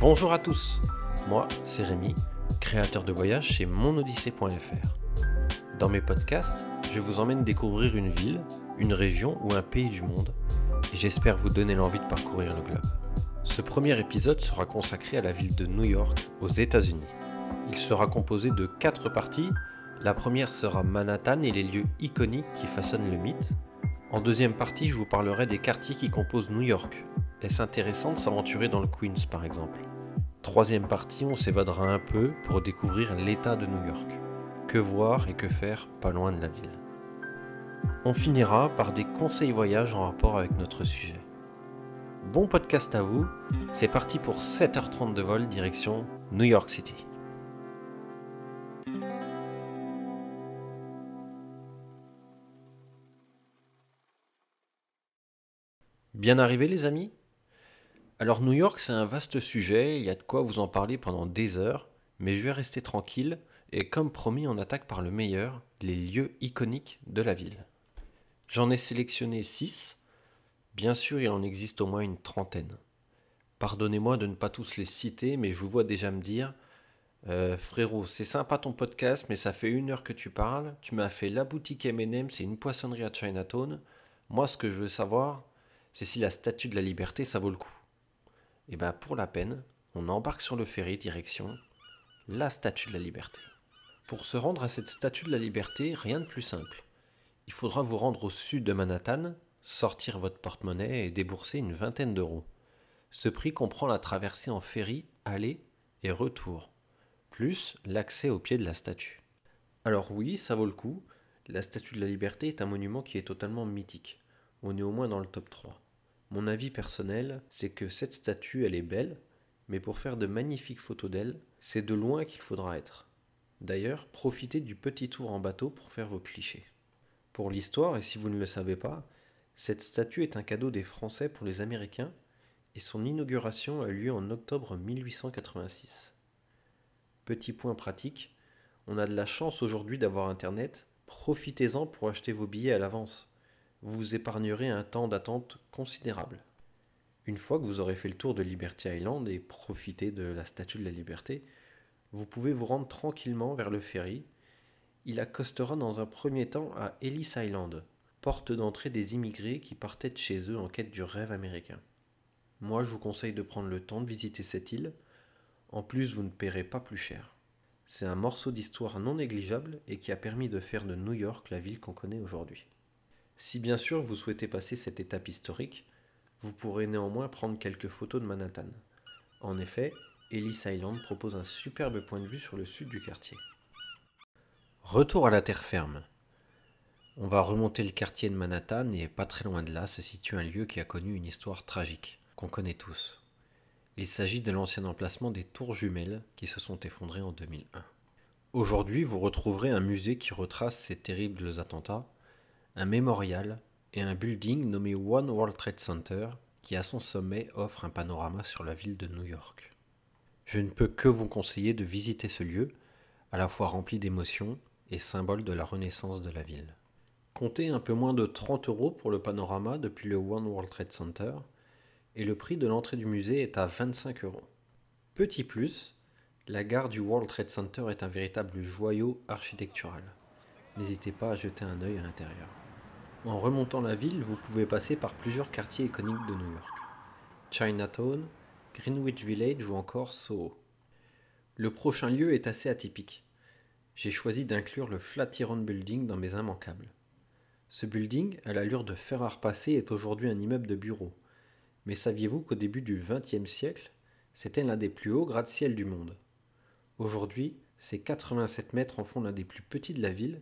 Bonjour à tous, moi c'est Rémy, créateur de voyage chez monodyssée.fr. Dans mes podcasts, je vous emmène découvrir une ville, une région ou un pays du monde et j'espère vous donner l'envie de parcourir le globe. Ce premier épisode sera consacré à la ville de New York, aux États-Unis. Il sera composé de 4 parties. La première sera Manhattan et les lieux iconiques qui façonnent le mythe. En deuxième partie, je vous parlerai des quartiers qui composent New York. Est-ce intéressant de s'aventurer dans le Queens par exemple ? Troisième partie, on s'évadera un peu pour découvrir l'état de New York. Que voir et que faire pas loin de la ville. On finira par des conseils voyage en rapport avec notre sujet. Bon podcast à vous, c'est parti pour 7h30 de vol direction New York City. Bien arrivé les amis ? Alors New York c'est un vaste sujet, il y a de quoi vous en parler pendant des heures, mais je vais rester tranquille et comme promis on attaque par le meilleur, les lieux iconiques de la ville. J'en ai sélectionné 6, bien sûr il en existe au moins une trentaine. Pardonnez-moi de ne pas tous les citer mais je vous vois déjà me dire « Frérot c'est sympa ton podcast mais ça fait une heure que tu parles, tu m'as fait la boutique M&M, c'est une poissonnerie à Chinatown, moi ce que je veux savoir c'est si la Statue de la Liberté ça vaut le coup ». Et bien pour la peine, on embarque sur le ferry direction la Statue de la Liberté. Pour se rendre à cette Statue de la Liberté, rien de plus simple. Il faudra vous rendre au sud de Manhattan, sortir votre porte-monnaie et débourser une vingtaine d'euros. Ce prix comprend la traversée en ferry, aller et retour, plus l'accès au pied de la statue. Alors oui, ça vaut le coup, la Statue de la Liberté est un monument qui est totalement mythique. On est au moins dans le top 3. Mon avis personnel, c'est que cette statue, elle est belle, mais pour faire de magnifiques photos d'elle, c'est de loin qu'il faudra être. D'ailleurs, profitez du petit tour en bateau pour faire vos clichés. Pour l'histoire, et si vous ne le savez pas, cette statue est un cadeau des Français pour les Américains, et son inauguration a eu lieu en octobre 1886. Petit point pratique, on a de la chance aujourd'hui d'avoir Internet, profitez-en pour acheter vos billets à l'avance. Vous épargnerez un temps d'attente considérable. Une fois que vous aurez fait le tour de Liberty Island et profité de la Statue de la Liberté, vous pouvez vous rendre tranquillement vers le ferry. Il accostera dans un premier temps à Ellis Island, porte d'entrée des immigrés qui partaient de chez eux en quête du rêve américain. Moi, je vous conseille de prendre le temps de visiter cette île. En plus, vous ne paierez pas plus cher. C'est un morceau d'histoire non négligeable et qui a permis de faire de New York la ville qu'on connaît aujourd'hui. Si bien sûr vous souhaitez passer cette étape historique, vous pourrez néanmoins prendre quelques photos de Manhattan. En effet, Ellis Island propose un superbe point de vue sur le sud du quartier. Retour à la terre ferme. On va remonter le quartier de Manhattan et pas très loin de là se situe un lieu qui a connu une histoire tragique, qu'on connaît tous. Il s'agit de l'ancien emplacement des tours jumelles qui se sont effondrées en 2001. Aujourd'hui, vous retrouverez un musée qui retrace ces terribles attentats, un mémorial et un building nommé One World Trade Center qui à son sommet offre un panorama sur la ville de New York. Je ne peux que vous conseiller de visiter ce lieu, à la fois rempli d'émotions et symbole de la renaissance de la ville. Comptez un peu moins de 30 € pour le panorama depuis le One World Trade Center et le prix de l'entrée du musée est à 25 €. Petit plus, la gare du World Trade Center est un véritable joyau architectural. N'hésitez pas à jeter un œil à l'intérieur. En remontant la ville, vous pouvez passer par plusieurs quartiers iconiques de New York. Chinatown, Greenwich Village ou encore Soho. Le prochain lieu est assez atypique. J'ai choisi d'inclure le Flatiron Building dans mes immanquables. Ce building, à l'allure de fer à repasser, est aujourd'hui un immeuble de bureaux. Mais saviez-vous qu'au début du XXe siècle, c'était l'un des plus hauts gratte-ciel du monde. Aujourd'hui, ces 87 mètres en font l'un des plus petits de la ville,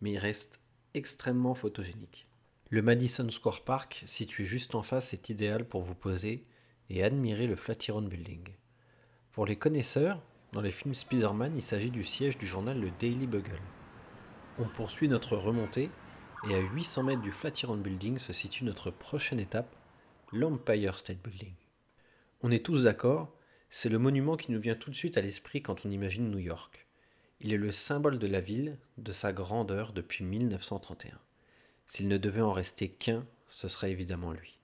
mais il reste extrêmement photogénique. Le Madison Square Park, situé juste en face, est idéal pour vous poser et admirer le Flatiron Building. Pour les connaisseurs, dans les films Spider-Man, il s'agit du siège du journal le Daily Bugle. On poursuit notre remontée et à 800 mètres du Flatiron Building se situe notre prochaine étape, l'Empire State Building. On est tous d'accord, c'est le monument qui nous vient tout de suite à l'esprit quand on imagine New York. Il est le symbole de la ville, de sa grandeur depuis 1931. S'il ne devait en rester qu'un, ce serait évidemment lui.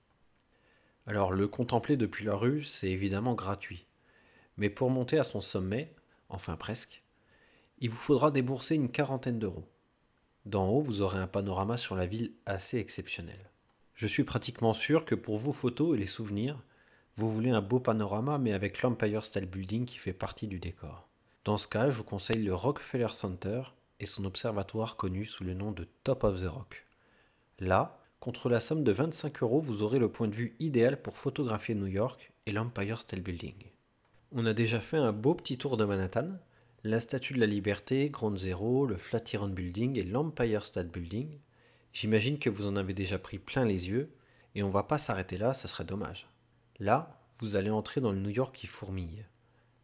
Alors, le contempler depuis la rue, c'est évidemment gratuit. mais pour monter à son sommet, enfin presque, il vous faudra débourser une quarantaine d'euros. D'en haut, vous aurez un panorama sur la ville assez exceptionnel. Je suis pratiquement sûr que pour vos photos et les souvenirs, vous voulez un beau panorama mais avec l'Empire State Building qui fait partie du décor. Dans ce cas, je vous conseille le Rockefeller Center et son observatoire connu sous le nom de Top of the Rock. Là, contre la somme de 25 €, vous aurez le point de vue idéal pour photographier New York et l'Empire State Building. On a déjà fait un beau petit tour de Manhattan, la Statue de la Liberté, Ground Zero, le Flatiron Building et l'Empire State Building. J'imagine que vous en avez déjà pris plein les yeux et on va pas s'arrêter là, ça serait dommage. Là, vous allez entrer dans le New York qui fourmille,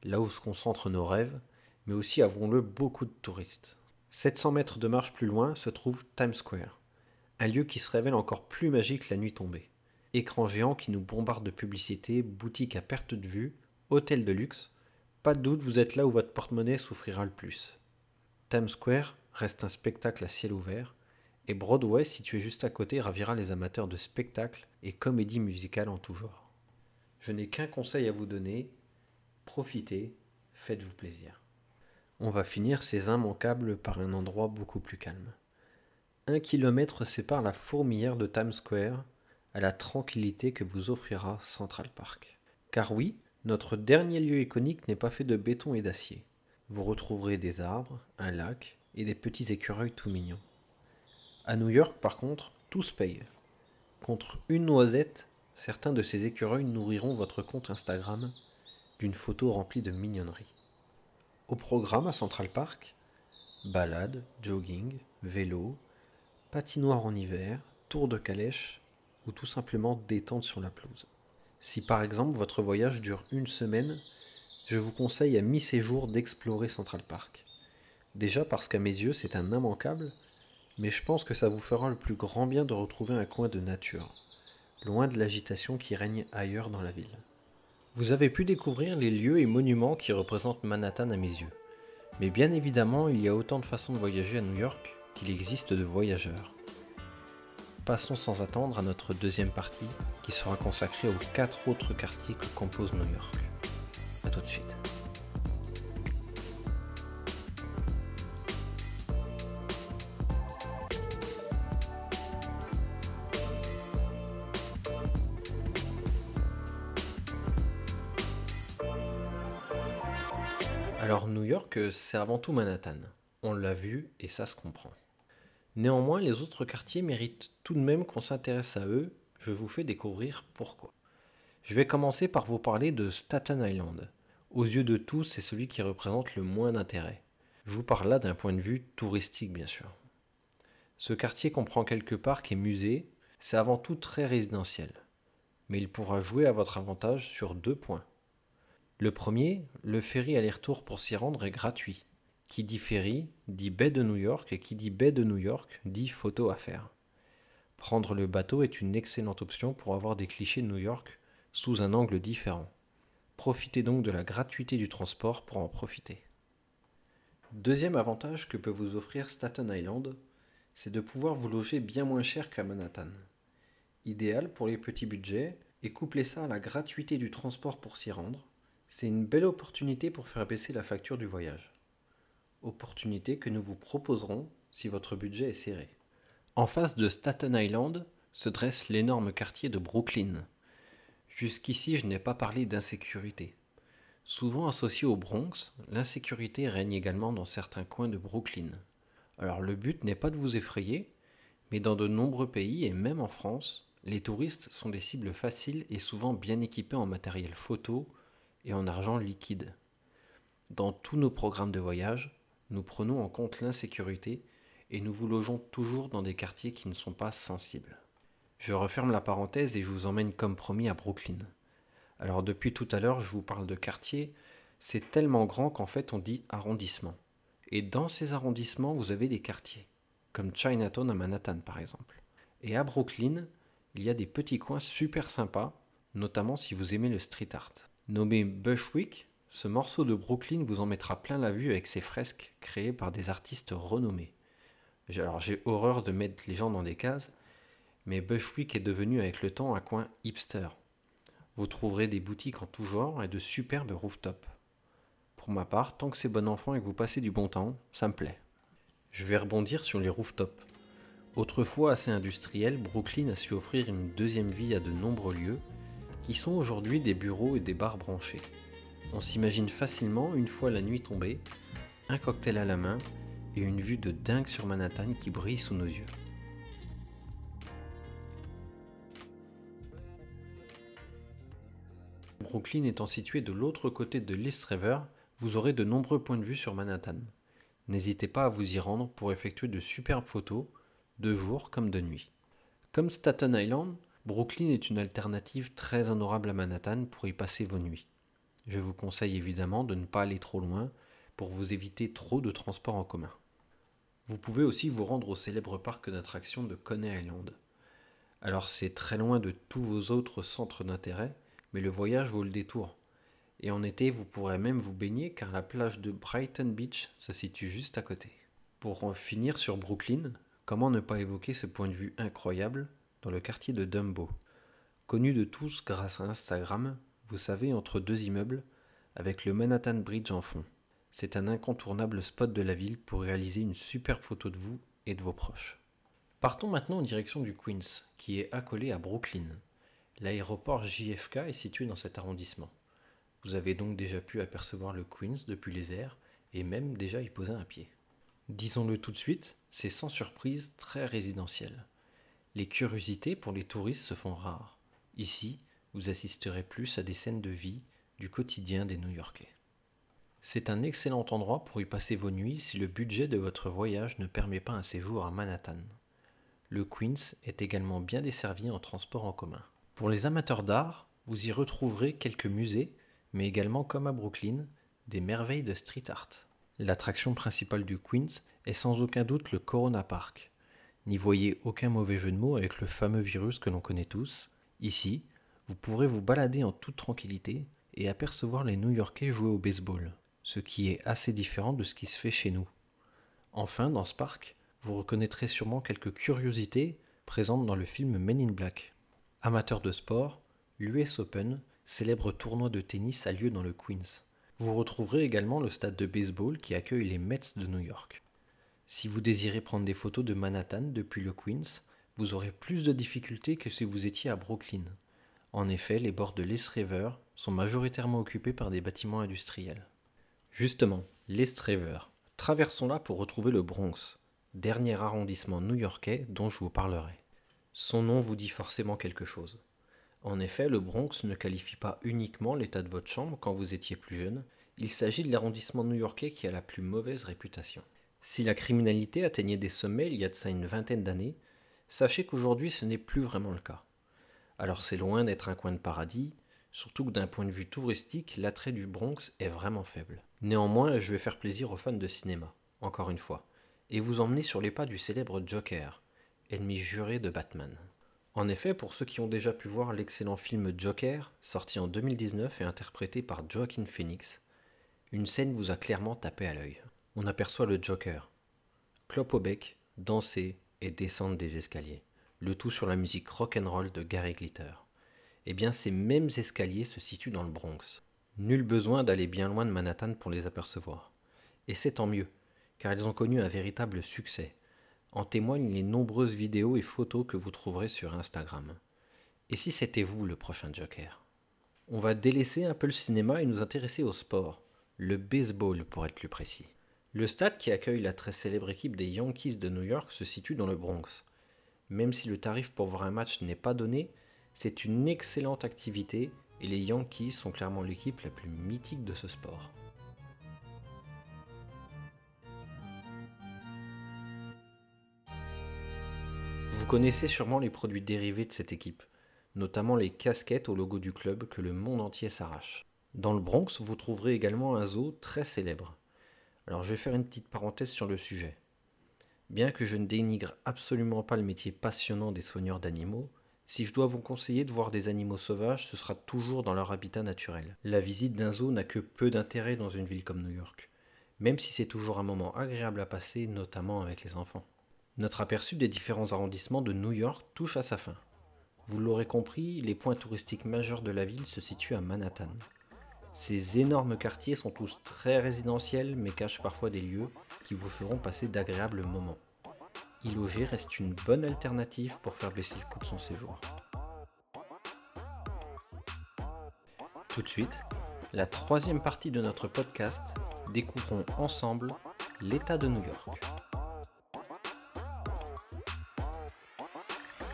là où se concentrent nos rêves, mais aussi, avouons-le, beaucoup de touristes. 700 mètres de marche plus loin se trouve Times Square, un lieu qui se révèle encore plus magique la nuit tombée. Écran géant qui nous bombarde de publicités, boutiques à perte de vue, hôtels de luxe, pas de doute vous êtes là où votre porte-monnaie souffrira le plus. Times Square reste un spectacle à ciel ouvert, et Broadway, situé juste à côté, ravira les amateurs de spectacles et comédies musicales en tout genre. Je n'ai qu'un conseil à vous donner, profitez, faites-vous plaisir. On va finir ces immanquables par un endroit beaucoup plus calme. 1 kilomètre sépare la fourmilière de Times Square à la tranquillité que vous offrira Central Park. Car oui, notre dernier lieu iconique n'est pas fait de béton et d'acier. Vous retrouverez des arbres, un lac et des petits écureuils tout mignons. À New York, par contre, tout se paye. Contre une noisette, certains de ces écureuils nourriront votre compte Instagram d'une photo remplie de mignonneries. Au programme à Central Park, balade, jogging, vélo, patinoire en hiver, tour de calèche ou tout simplement détente sur la pelouse. Si par exemple votre voyage dure une semaine, je vous conseille à mi-séjour d'explorer Central Park. Déjà parce qu'à mes yeux c'est un immanquable, mais je pense que ça vous fera le plus grand bien de retrouver un coin de nature, loin de l'agitation qui règne ailleurs dans la ville. Vous avez pu découvrir les lieux et monuments qui représentent Manhattan à mes yeux. Mais bien évidemment, il y a autant de façons de voyager à New York qu'il existe de voyageurs. Passons sans attendre à notre deuxième partie qui sera consacrée aux 4 autres quartiers que compose New York. A tout de suite. Alors New York, c'est avant tout Manhattan, on l'a vu et ça se comprend. Néanmoins, les autres quartiers méritent tout de même qu'on s'intéresse à eux, je vous fais découvrir pourquoi. Je vais commencer par vous parler de Staten Island. Aux yeux de tous, c'est celui qui représente le moins d'intérêt. Je vous parle là d'un point de vue touristique bien sûr. Ce quartier comprend quelques parcs et musées, c'est avant tout très résidentiel. Mais il pourra jouer à votre avantage sur 2 points. Le premier, le ferry aller-retour pour s'y rendre est gratuit. Qui dit ferry, dit baie de New York, et qui dit baie de New York, dit photo à faire. Prendre le bateau est une excellente option pour avoir des clichés de New York sous un angle différent. Profitez donc de la gratuité du transport pour en profiter. Deuxième avantage que peut vous offrir Staten Island, c'est de pouvoir vous loger bien moins cher qu'à Manhattan. Idéal pour les petits budgets, et couplez ça à la gratuité du transport pour s'y rendre. C'est une belle opportunité pour faire baisser la facture du voyage. Opportunité que nous vous proposerons si votre budget est serré. En face de Staten Island se dresse l'énorme quartier de Brooklyn. Jusqu'ici, je n'ai pas parlé d'insécurité. Souvent associé au Bronx, l'insécurité règne également dans certains coins de Brooklyn. Alors le but n'est pas de vous effrayer, mais dans de nombreux pays et même en France, les touristes sont des cibles faciles et souvent bien équipés en matériel photo, et en argent liquide. Dans tous nos programmes de voyage, nous prenons en compte l'insécurité et nous vous logeons toujours dans des quartiers qui ne sont pas sensibles. Je referme la parenthèse et je vous emmène comme promis à Brooklyn. Alors depuis tout à l'heure, je vous parle de quartier, c'est tellement grand qu'en fait on dit arrondissement. Et dans ces arrondissements, vous avez des quartiers, comme Chinatown à Manhattan par exemple. Et à Brooklyn, il y a des petits coins super sympas, notamment si vous aimez le street art. Nommé Bushwick, ce morceau de Brooklyn vous en mettra plein la vue avec ses fresques créées par des artistes renommés. Alors j'ai horreur de mettre les gens dans des cases, mais Bushwick est devenu avec le temps un coin hipster. Vous trouverez des boutiques en tout genre et de superbes rooftops. pour ma part, tant que c'est bon enfant et que vous passez du bon temps, ça me plaît. Je vais rebondir sur les rooftops. Autrefois assez industriel, Brooklyn a su offrir une deuxième vie à de nombreux lieux, qui sont aujourd'hui des bureaux et des bars branchés. On s'imagine facilement, une fois la nuit tombée, un cocktail à la main et une vue de dingue sur Manhattan qui brille sous nos yeux. Brooklyn étant situé de l'autre côté de l'East River, vous aurez de nombreux points de vue sur Manhattan. N'hésitez pas à vous y rendre pour effectuer de superbes photos, de jour comme de nuit. Comme Staten Island, Brooklyn est une alternative très honorable à Manhattan pour y passer vos nuits. Je vous conseille évidemment de ne pas aller trop loin pour vous éviter trop de transports en commun. Vous pouvez aussi vous rendre au célèbre parc d'attractions de Coney Island. Alors c'est très loin de tous vos autres centres d'intérêt, mais le voyage vaut le détour. Et en été, vous pourrez même vous baigner car la plage de Brighton Beach se situe juste à côté. Pour en finir sur Brooklyn, comment ne pas évoquer ce point de vue incroyable dans le quartier de Dumbo. Connu de tous grâce à Instagram, vous savez, entre deux immeubles, avec le Manhattan Bridge en fond. C'est un incontournable spot de la ville pour réaliser une superbe photo de vous et de vos proches. Partons maintenant en direction du Queens, qui est accolé à Brooklyn. L'aéroport JFK est situé dans cet arrondissement. Vous avez donc déjà pu apercevoir le Queens depuis les airs, et même déjà y poser un pied. Disons-le tout de suite, c'est sans surprise très résidentiel. Les curiosités pour les touristes se font rares. Ici, vous assisterez plus à des scènes de vie du quotidien des New-Yorkais. C'est un excellent endroit pour y passer vos nuits si le budget de votre voyage ne permet pas un séjour à Manhattan. Le Queens est également bien desservi en transport en commun. Pour les amateurs d'art, vous y retrouverez quelques musées, mais également, comme à Brooklyn, des merveilles de street art. L'attraction principale du Queens est sans aucun doute le Corona Park. N'y voyez aucun mauvais jeu de mots avec le fameux virus que l'on connaît tous. Ici, vous pourrez vous balader en toute tranquillité et apercevoir les New-Yorkais jouer au baseball, ce qui est assez différent de ce qui se fait chez nous. Enfin, dans ce parc, vous reconnaîtrez sûrement quelques curiosités présentes dans le film Men in Black. Amateurs de sport, l'US Open, célèbre tournoi de tennis, a lieu dans le Queens. Vous retrouverez également le stade de baseball qui accueille les Mets de New York. Si vous désirez prendre des photos de Manhattan depuis le Queens, vous aurez plus de difficultés que si vous étiez à Brooklyn. En effet, les bords de l'East River sont majoritairement occupés par des bâtiments industriels. Justement, l'East River. Traversons-la pour retrouver le Bronx, dernier arrondissement new-yorkais dont je vous parlerai. Son nom vous dit forcément quelque chose. En effet, le Bronx ne qualifie pas uniquement l'état de votre chambre quand vous étiez plus jeune, il s'agit de l'arrondissement new-yorkais qui a la plus mauvaise réputation. Si la criminalité atteignait des sommets il y a de ça une vingtaine d'années, sachez qu'aujourd'hui ce n'est plus vraiment le cas. Alors c'est loin d'être un coin de paradis, surtout que d'un point de vue touristique, l'attrait du Bronx est vraiment faible. Néanmoins, je vais faire plaisir aux fans de cinéma, encore une fois, et vous emmener sur les pas du célèbre Joker, ennemi juré de Batman. En effet, pour ceux qui ont déjà pu voir l'excellent film Joker, sorti en 2019 et interprété par Joaquin Phoenix, une scène vous a clairement tapé à l'œil. On aperçoit le Joker, clope au bec, danser et descendre des escaliers. Le tout sur la musique rock'n'roll de Gary Glitter. Eh bien, ces mêmes escaliers se situent dans le Bronx. Nul besoin d'aller bien loin de Manhattan pour les apercevoir. Et c'est tant mieux, car ils ont connu un véritable succès. En témoignent les nombreuses vidéos et photos que vous trouverez sur Instagram. Et si c'était vous le prochain Joker? On va délaisser un peu le cinéma et nous intéresser au sport. Le baseball, pour être plus précis. Le stade qui accueille la très célèbre équipe des Yankees de New York se situe dans le Bronx. Même si le tarif pour voir un match n'est pas donné, c'est une excellente activité et les Yankees sont clairement l'équipe la plus mythique de ce sport. Vous connaissez sûrement les produits dérivés de cette équipe, notamment les casquettes au logo du club que le monde entier s'arrache. Dans le Bronx, vous trouverez également un zoo très célèbre. Alors je vais faire une petite parenthèse sur le sujet. Bien que je ne dénigre absolument pas le métier passionnant des soigneurs d'animaux, si je dois vous conseiller de voir des animaux sauvages, ce sera toujours dans leur habitat naturel. La visite d'un zoo n'a que peu d'intérêt dans une ville comme New York, même si c'est toujours un moment agréable à passer, notamment avec les enfants. Notre aperçu des différents arrondissements de New York touche à sa fin. Vous l'aurez compris, les points touristiques majeurs de la ville se situent à Manhattan. Ces énormes quartiers sont tous très résidentiels mais cachent parfois des lieux qui vous feront passer d'agréables moments. Y loger reste une bonne alternative pour faire baisser le coût de son séjour. Tout de suite, la troisième partie de notre podcast, découvrons ensemble l'État de New York.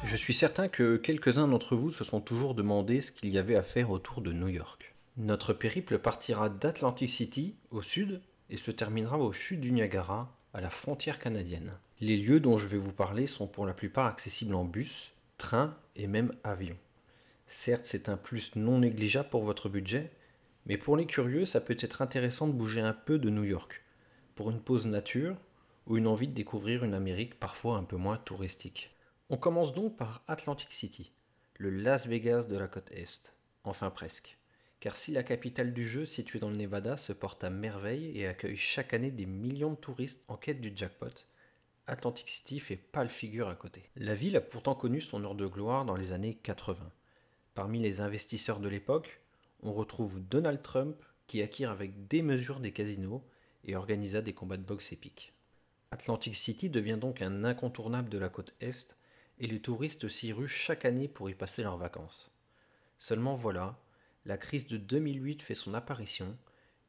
Je suis certain que quelques-uns d'entre vous se sont toujours demandé ce qu'il y avait à faire autour de New York. Notre périple partira d'Atlantic City, au sud, et se terminera aux chutes du Niagara, à la frontière canadienne. Les lieux dont je vais vous parler sont pour la plupart accessibles en bus, train et même avion. Certes, c'est un plus non négligeable pour votre budget, mais pour les curieux, ça peut être intéressant de bouger un peu de New York, pour une pause nature ou une envie de découvrir une Amérique parfois un peu moins touristique. On commence donc par Atlantic City, le Las Vegas de la côte Est, enfin presque. Car si la capitale du jeu, située dans le Nevada, se porte à merveille et accueille chaque année des millions de touristes en quête du jackpot, Atlantic City fait pâle figure à côté. La ville a pourtant connu son heure de gloire dans les années 80. Parmi les investisseurs de l'époque, on retrouve Donald Trump qui acquiert avec démesure des casinos et organisa des combats de boxe épiques. Atlantic City devient donc un incontournable de la côte Est et les touristes s'y ruent chaque année pour y passer leurs vacances. Seulement voilà, la crise de 2008 fait son apparition,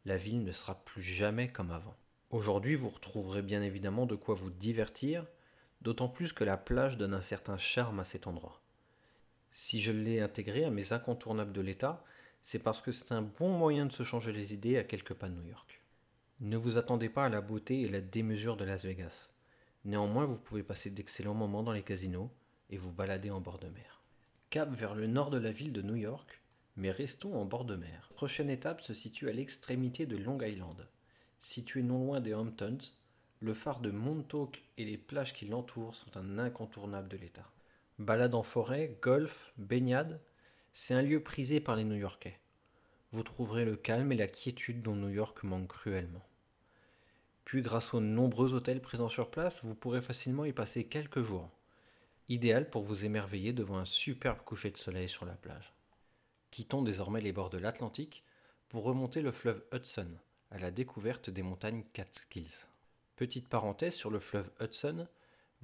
la ville ne sera plus jamais comme avant. Aujourd'hui, vous retrouverez bien évidemment de quoi vous divertir, d'autant plus que la plage donne un certain charme à cet endroit. Si je l'ai intégré à mes incontournables de l'État, c'est parce que c'est un bon moyen de se changer les idées à quelques pas de New York. Ne vous attendez pas à la beauté et la démesure de Las Vegas. Néanmoins, vous pouvez passer d'excellents moments dans les casinos et vous balader en bord de mer. Cap vers le nord de la ville de New York, mais restons en bord de mer. La prochaine étape se situe à l'extrémité de Long Island. Situé non loin des Hamptons, le phare de Montauk et les plages qui l'entourent sont un incontournable de l'État. Balade en forêt, golf, baignade, c'est un lieu prisé par les New-Yorkais. Vous trouverez le calme et la quiétude dont New York manque cruellement. Puis grâce aux nombreux hôtels présents sur place, vous pourrez facilement y passer quelques jours. Idéal pour vous émerveiller devant un superbe coucher de soleil sur la plage. Quittons désormais les bords de l'Atlantique pour remonter le fleuve Hudson, à la découverte des montagnes Catskills. Petite parenthèse sur le fleuve Hudson,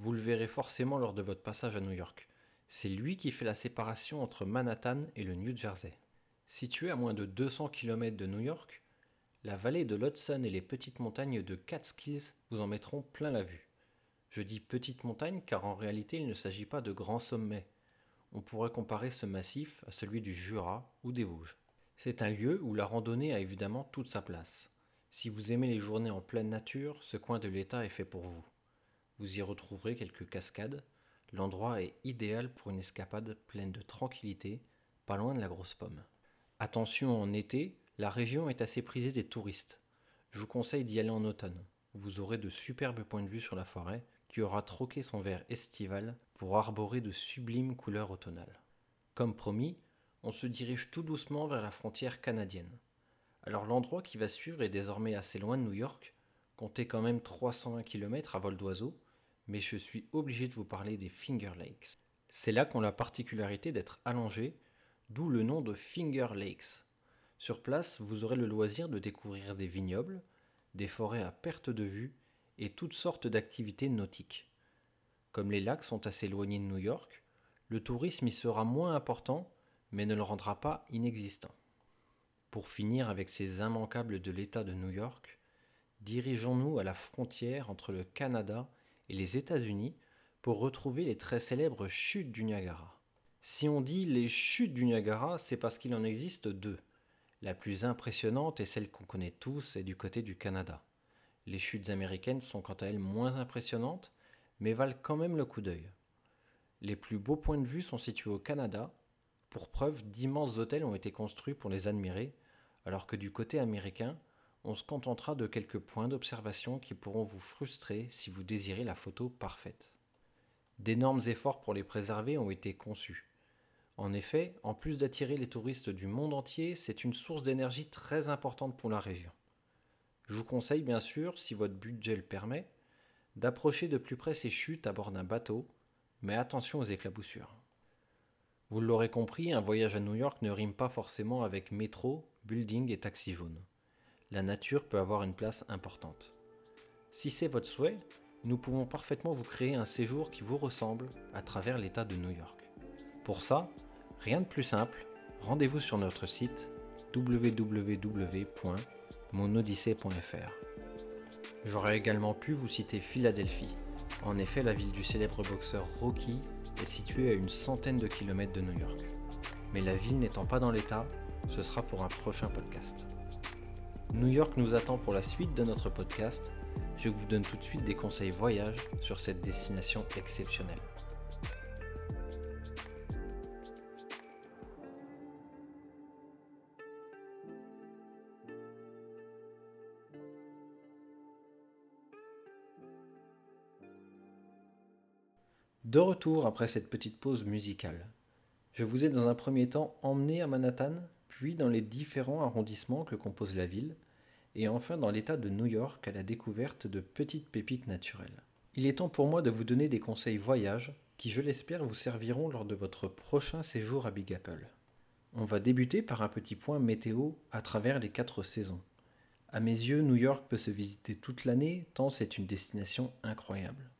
vous le verrez forcément lors de votre passage à New York. C'est lui qui fait la séparation entre Manhattan et le New Jersey. Située à moins de 200 km de New York, la vallée de l'Hudson et les petites montagnes de Catskills vous en mettront plein la vue. Je dis petites montagnes car en réalité il ne s'agit pas de grands sommets. On pourrait comparer ce massif à celui du Jura ou des Vosges. C'est un lieu où la randonnée a évidemment toute sa place. Si vous aimez les journées en pleine nature, ce coin de l'État est fait pour vous. Vous y retrouverez quelques cascades. L'endroit est idéal pour une escapade pleine de tranquillité, pas loin de la grosse pomme. Attention, en été, la région est assez prisée des touristes. Je vous conseille d'y aller en automne. Vous aurez de superbes points de vue sur la forêt, qui aura troqué son vert estival pour arborer de sublimes couleurs automnales. Comme promis, on se dirige tout doucement vers la frontière canadienne. Alors l'endroit qui va suivre est désormais assez loin de New York, comptez quand même 320 km à vol d'oiseau, mais je suis obligé de vous parler des Finger Lakes. C'est là qu'on a la particularité d'être allongé, d'où le nom de Finger Lakes. Sur place, vous aurez le loisir de découvrir des vignobles, des forêts à perte de vue, et toutes sortes d'activités nautiques. Comme les lacs sont assez éloignés de New York, le tourisme y sera moins important, mais ne le rendra pas inexistant. Pour finir avec ces immanquables de l'État de New York, dirigeons-nous à la frontière entre le Canada et les États-Unis pour retrouver les très célèbres chutes du Niagara. Si on dit les chutes du Niagara, c'est parce qu'il en existe deux. La plus impressionnante est celle qu'on connaît tous et du côté du Canada. Les chutes américaines sont quant à elles moins impressionnantes, mais valent quand même le coup d'œil. Les plus beaux points de vue sont situés au Canada. Pour preuve, d'immenses hôtels ont été construits pour les admirer, alors que du côté américain, on se contentera de quelques points d'observation qui pourront vous frustrer si vous désirez la photo parfaite. D'énormes efforts pour les préserver ont été conçus. En effet, en plus d'attirer les touristes du monde entier, c'est une source d'énergie très importante pour la région. Je vous conseille bien sûr, si votre budget le permet, d'approcher de plus près ces chutes à bord d'un bateau, mais attention aux éclaboussures. Vous l'aurez compris, un voyage à New York ne rime pas forcément avec métro, buildings et taxis jaunes. La nature peut avoir une place importante. Si c'est votre souhait, nous pouvons parfaitement vous créer un séjour qui vous ressemble à travers l'État de New York. Pour ça, rien de plus simple, rendez-vous sur notre site www.monodyssée.fr. J'aurais également pu vous citer Philadelphie. En effet, la ville du célèbre boxeur Rocky est située à une centaine de kilomètres de New York. Mais la ville n'étant pas dans l'État, ce sera pour un prochain podcast. New York nous attend pour la suite de notre podcast. Je vous donne tout de suite des conseils voyage sur cette destination exceptionnelle. De retour après cette petite pause musicale. Je vous ai dans un premier temps emmené à Manhattan, puis dans les différents arrondissements que compose la ville, et enfin dans l'État de New York à la découverte de petites pépites naturelles. Il est temps pour moi de vous donner des conseils voyage qui, je l'espère, vous serviront lors de votre prochain séjour à Big Apple. On va débuter par un petit point météo à travers les 4 saisons. À mes yeux, New York peut se visiter toute l'année, tant c'est une destination incroyable.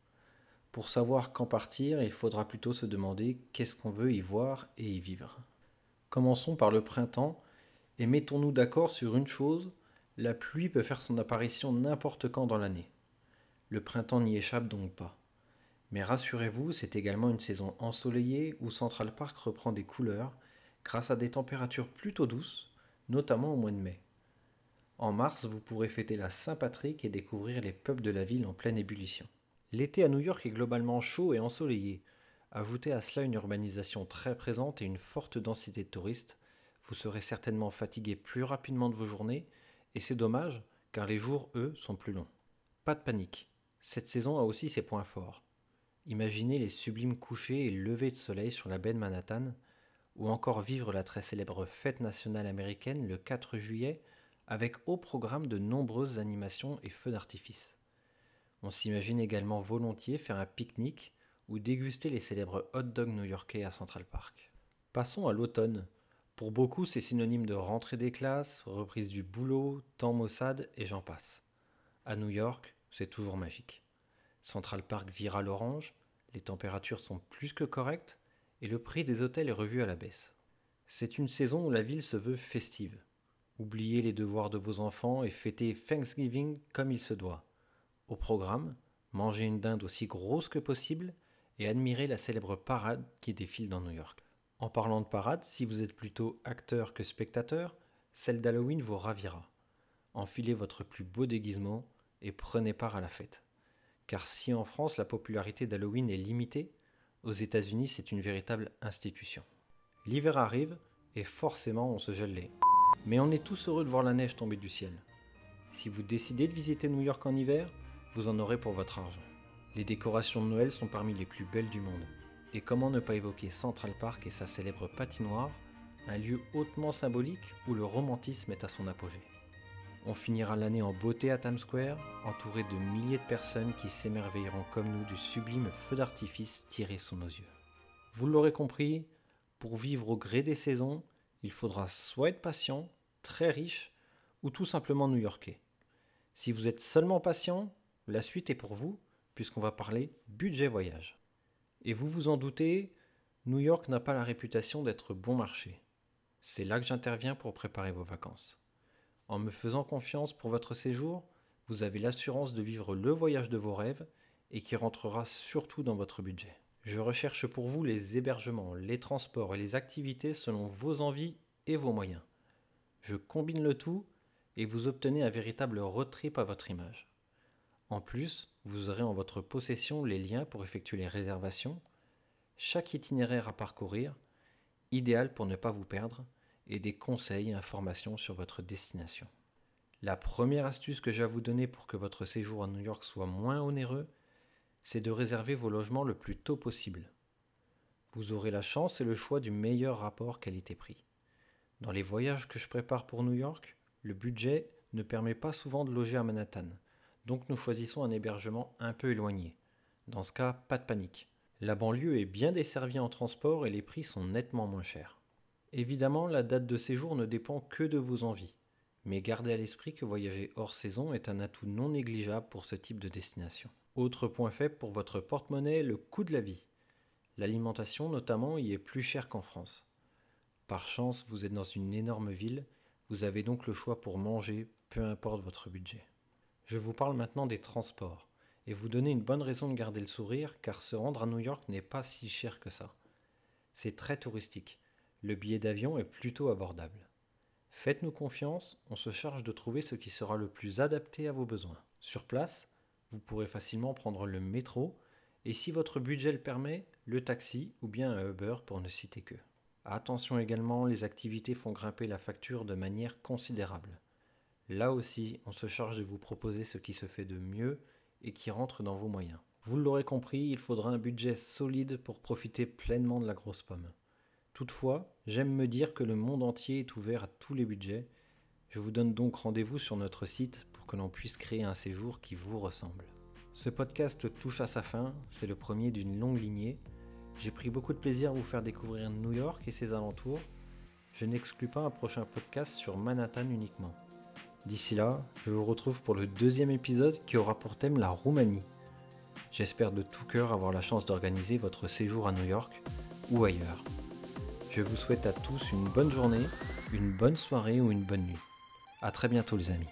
Pour savoir quand partir, il faudra plutôt se demander qu'est-ce qu'on veut y voir et y vivre. Commençons par le printemps et mettons-nous d'accord sur une chose, la pluie peut faire son apparition n'importe quand dans l'année. Le printemps n'y échappe donc pas. Mais rassurez-vous, c'est également une saison ensoleillée où Central Park reprend des couleurs grâce à des températures plutôt douces, notamment au mois de mai. En mars, vous pourrez fêter la Saint-Patrick et découvrir les pubs de la ville en pleine ébullition. L'été à New York est globalement chaud et ensoleillé. Ajoutez à cela une urbanisation très présente et une forte densité de touristes. Vous serez certainement fatigué plus rapidement de vos journées, et c'est dommage, car les jours, eux, sont plus longs. Pas de panique, cette saison a aussi ses points forts. Imaginez les sublimes couchers et levées de soleil sur la baie de Manhattan, ou encore vivre la très célèbre fête nationale américaine le 4 juillet, avec au programme de nombreuses animations et feux d'artifice. On s'imagine également volontiers faire un pique-nique ou déguster les célèbres hot-dogs new-yorkais à Central Park. Passons à l'automne. Pour beaucoup, c'est synonyme de rentrée des classes, reprise du boulot, temps maussade et j'en passe. À New York, c'est toujours magique. Central Park vire à l'orange, les températures sont plus que correctes et le prix des hôtels est revu à la baisse. C'est une saison où la ville se veut festive. Oubliez les devoirs de vos enfants et fêtez Thanksgiving comme il se doit. Au programme, mangez une dinde aussi grosse que possible et admirez la célèbre parade qui défile dans New York. En parlant de parade, si vous êtes plutôt acteur que spectateur, celle d'Halloween vous ravira. Enfilez votre plus beau déguisement et prenez part à la fête. Car si en France la popularité d'Halloween est limitée, aux États-Unis c'est une véritable institution. L'hiver arrive et forcément on se gèle les... Mais on est tous heureux de voir la neige tomber du ciel. Si vous décidez de visiter New York en hiver, vous en aurez pour votre argent. Les décorations de Noël sont parmi les plus belles du monde. Et comment ne pas évoquer Central Park et sa célèbre patinoire, un lieu hautement symbolique où le romantisme est à son apogée. On finira l'année en beauté à Times Square, entouré de milliers de personnes qui s'émerveilleront comme nous du sublime feu d'artifice tiré sous nos yeux. Vous l'aurez compris, pour vivre au gré des saisons, il faudra soit être patient, très riche, ou tout simplement new-yorkais. Si vous êtes seulement patient, la suite est pour vous, puisqu'on va parler budget voyage. Et vous vous en doutez, New York n'a pas la réputation d'être bon marché. C'est là que j'interviens pour préparer vos vacances. En me faisant confiance pour votre séjour, vous avez l'assurance de vivre le voyage de vos rêves et qui rentrera surtout dans votre budget. Je recherche pour vous les hébergements, les transports et les activités selon vos envies et vos moyens. Je combine le tout et vous obtenez un véritable road trip à votre image. En plus, vous aurez en votre possession les liens pour effectuer les réservations, chaque itinéraire à parcourir, idéal pour ne pas vous perdre, et des conseils et informations sur votre destination. La première astuce que j'ai à vous donner pour que votre séjour à New York soit moins onéreux, c'est de réserver vos logements le plus tôt possible. Vous aurez la chance et le choix du meilleur rapport qualité-prix. Dans les voyages que je prépare pour New York, le budget ne permet pas souvent de loger à Manhattan. Donc nous choisissons un hébergement un peu éloigné. Dans ce cas, pas de panique. La banlieue est bien desservie en transport et les prix sont nettement moins chers. Évidemment, la date de séjour ne dépend que de vos envies, mais gardez à l'esprit que voyager hors saison est un atout non négligeable pour ce type de destination. Autre point faible pour votre porte-monnaie, le coût de la vie. L'alimentation notamment y est plus chère qu'en France. Par chance, vous êtes dans une énorme ville, vous avez donc le choix pour manger, peu importe votre budget. Je vous parle maintenant des transports, et vous donnez une bonne raison de garder le sourire, car se rendre à New York n'est pas si cher que ça. C'est très touristique, le billet d'avion est plutôt abordable. Faites-nous confiance, on se charge de trouver ce qui sera le plus adapté à vos besoins. Sur place, vous pourrez facilement prendre le métro, et si votre budget le permet, le taxi ou bien un Uber pour ne citer que. Attention également, les activités font grimper la facture de manière considérable. Là aussi, on se charge de vous proposer ce qui se fait de mieux et qui rentre dans vos moyens. Vous l'aurez compris, il faudra un budget solide pour profiter pleinement de la grosse pomme. Toutefois, j'aime me dire que le monde entier est ouvert à tous les budgets. Je vous donne donc rendez-vous sur notre site pour que l'on puisse créer un séjour qui vous ressemble. Ce podcast touche à sa fin, c'est le premier d'une longue lignée. J'ai pris beaucoup de plaisir à vous faire découvrir New York et ses alentours. Je n'exclus pas un prochain podcast sur Manhattan uniquement. D'ici là, je vous retrouve pour le deuxième épisode qui aura pour thème la Roumanie. J'espère de tout cœur avoir la chance d'organiser votre séjour à New York ou ailleurs. Je vous souhaite à tous une bonne journée, une bonne soirée ou une bonne nuit. À très bientôt les amis.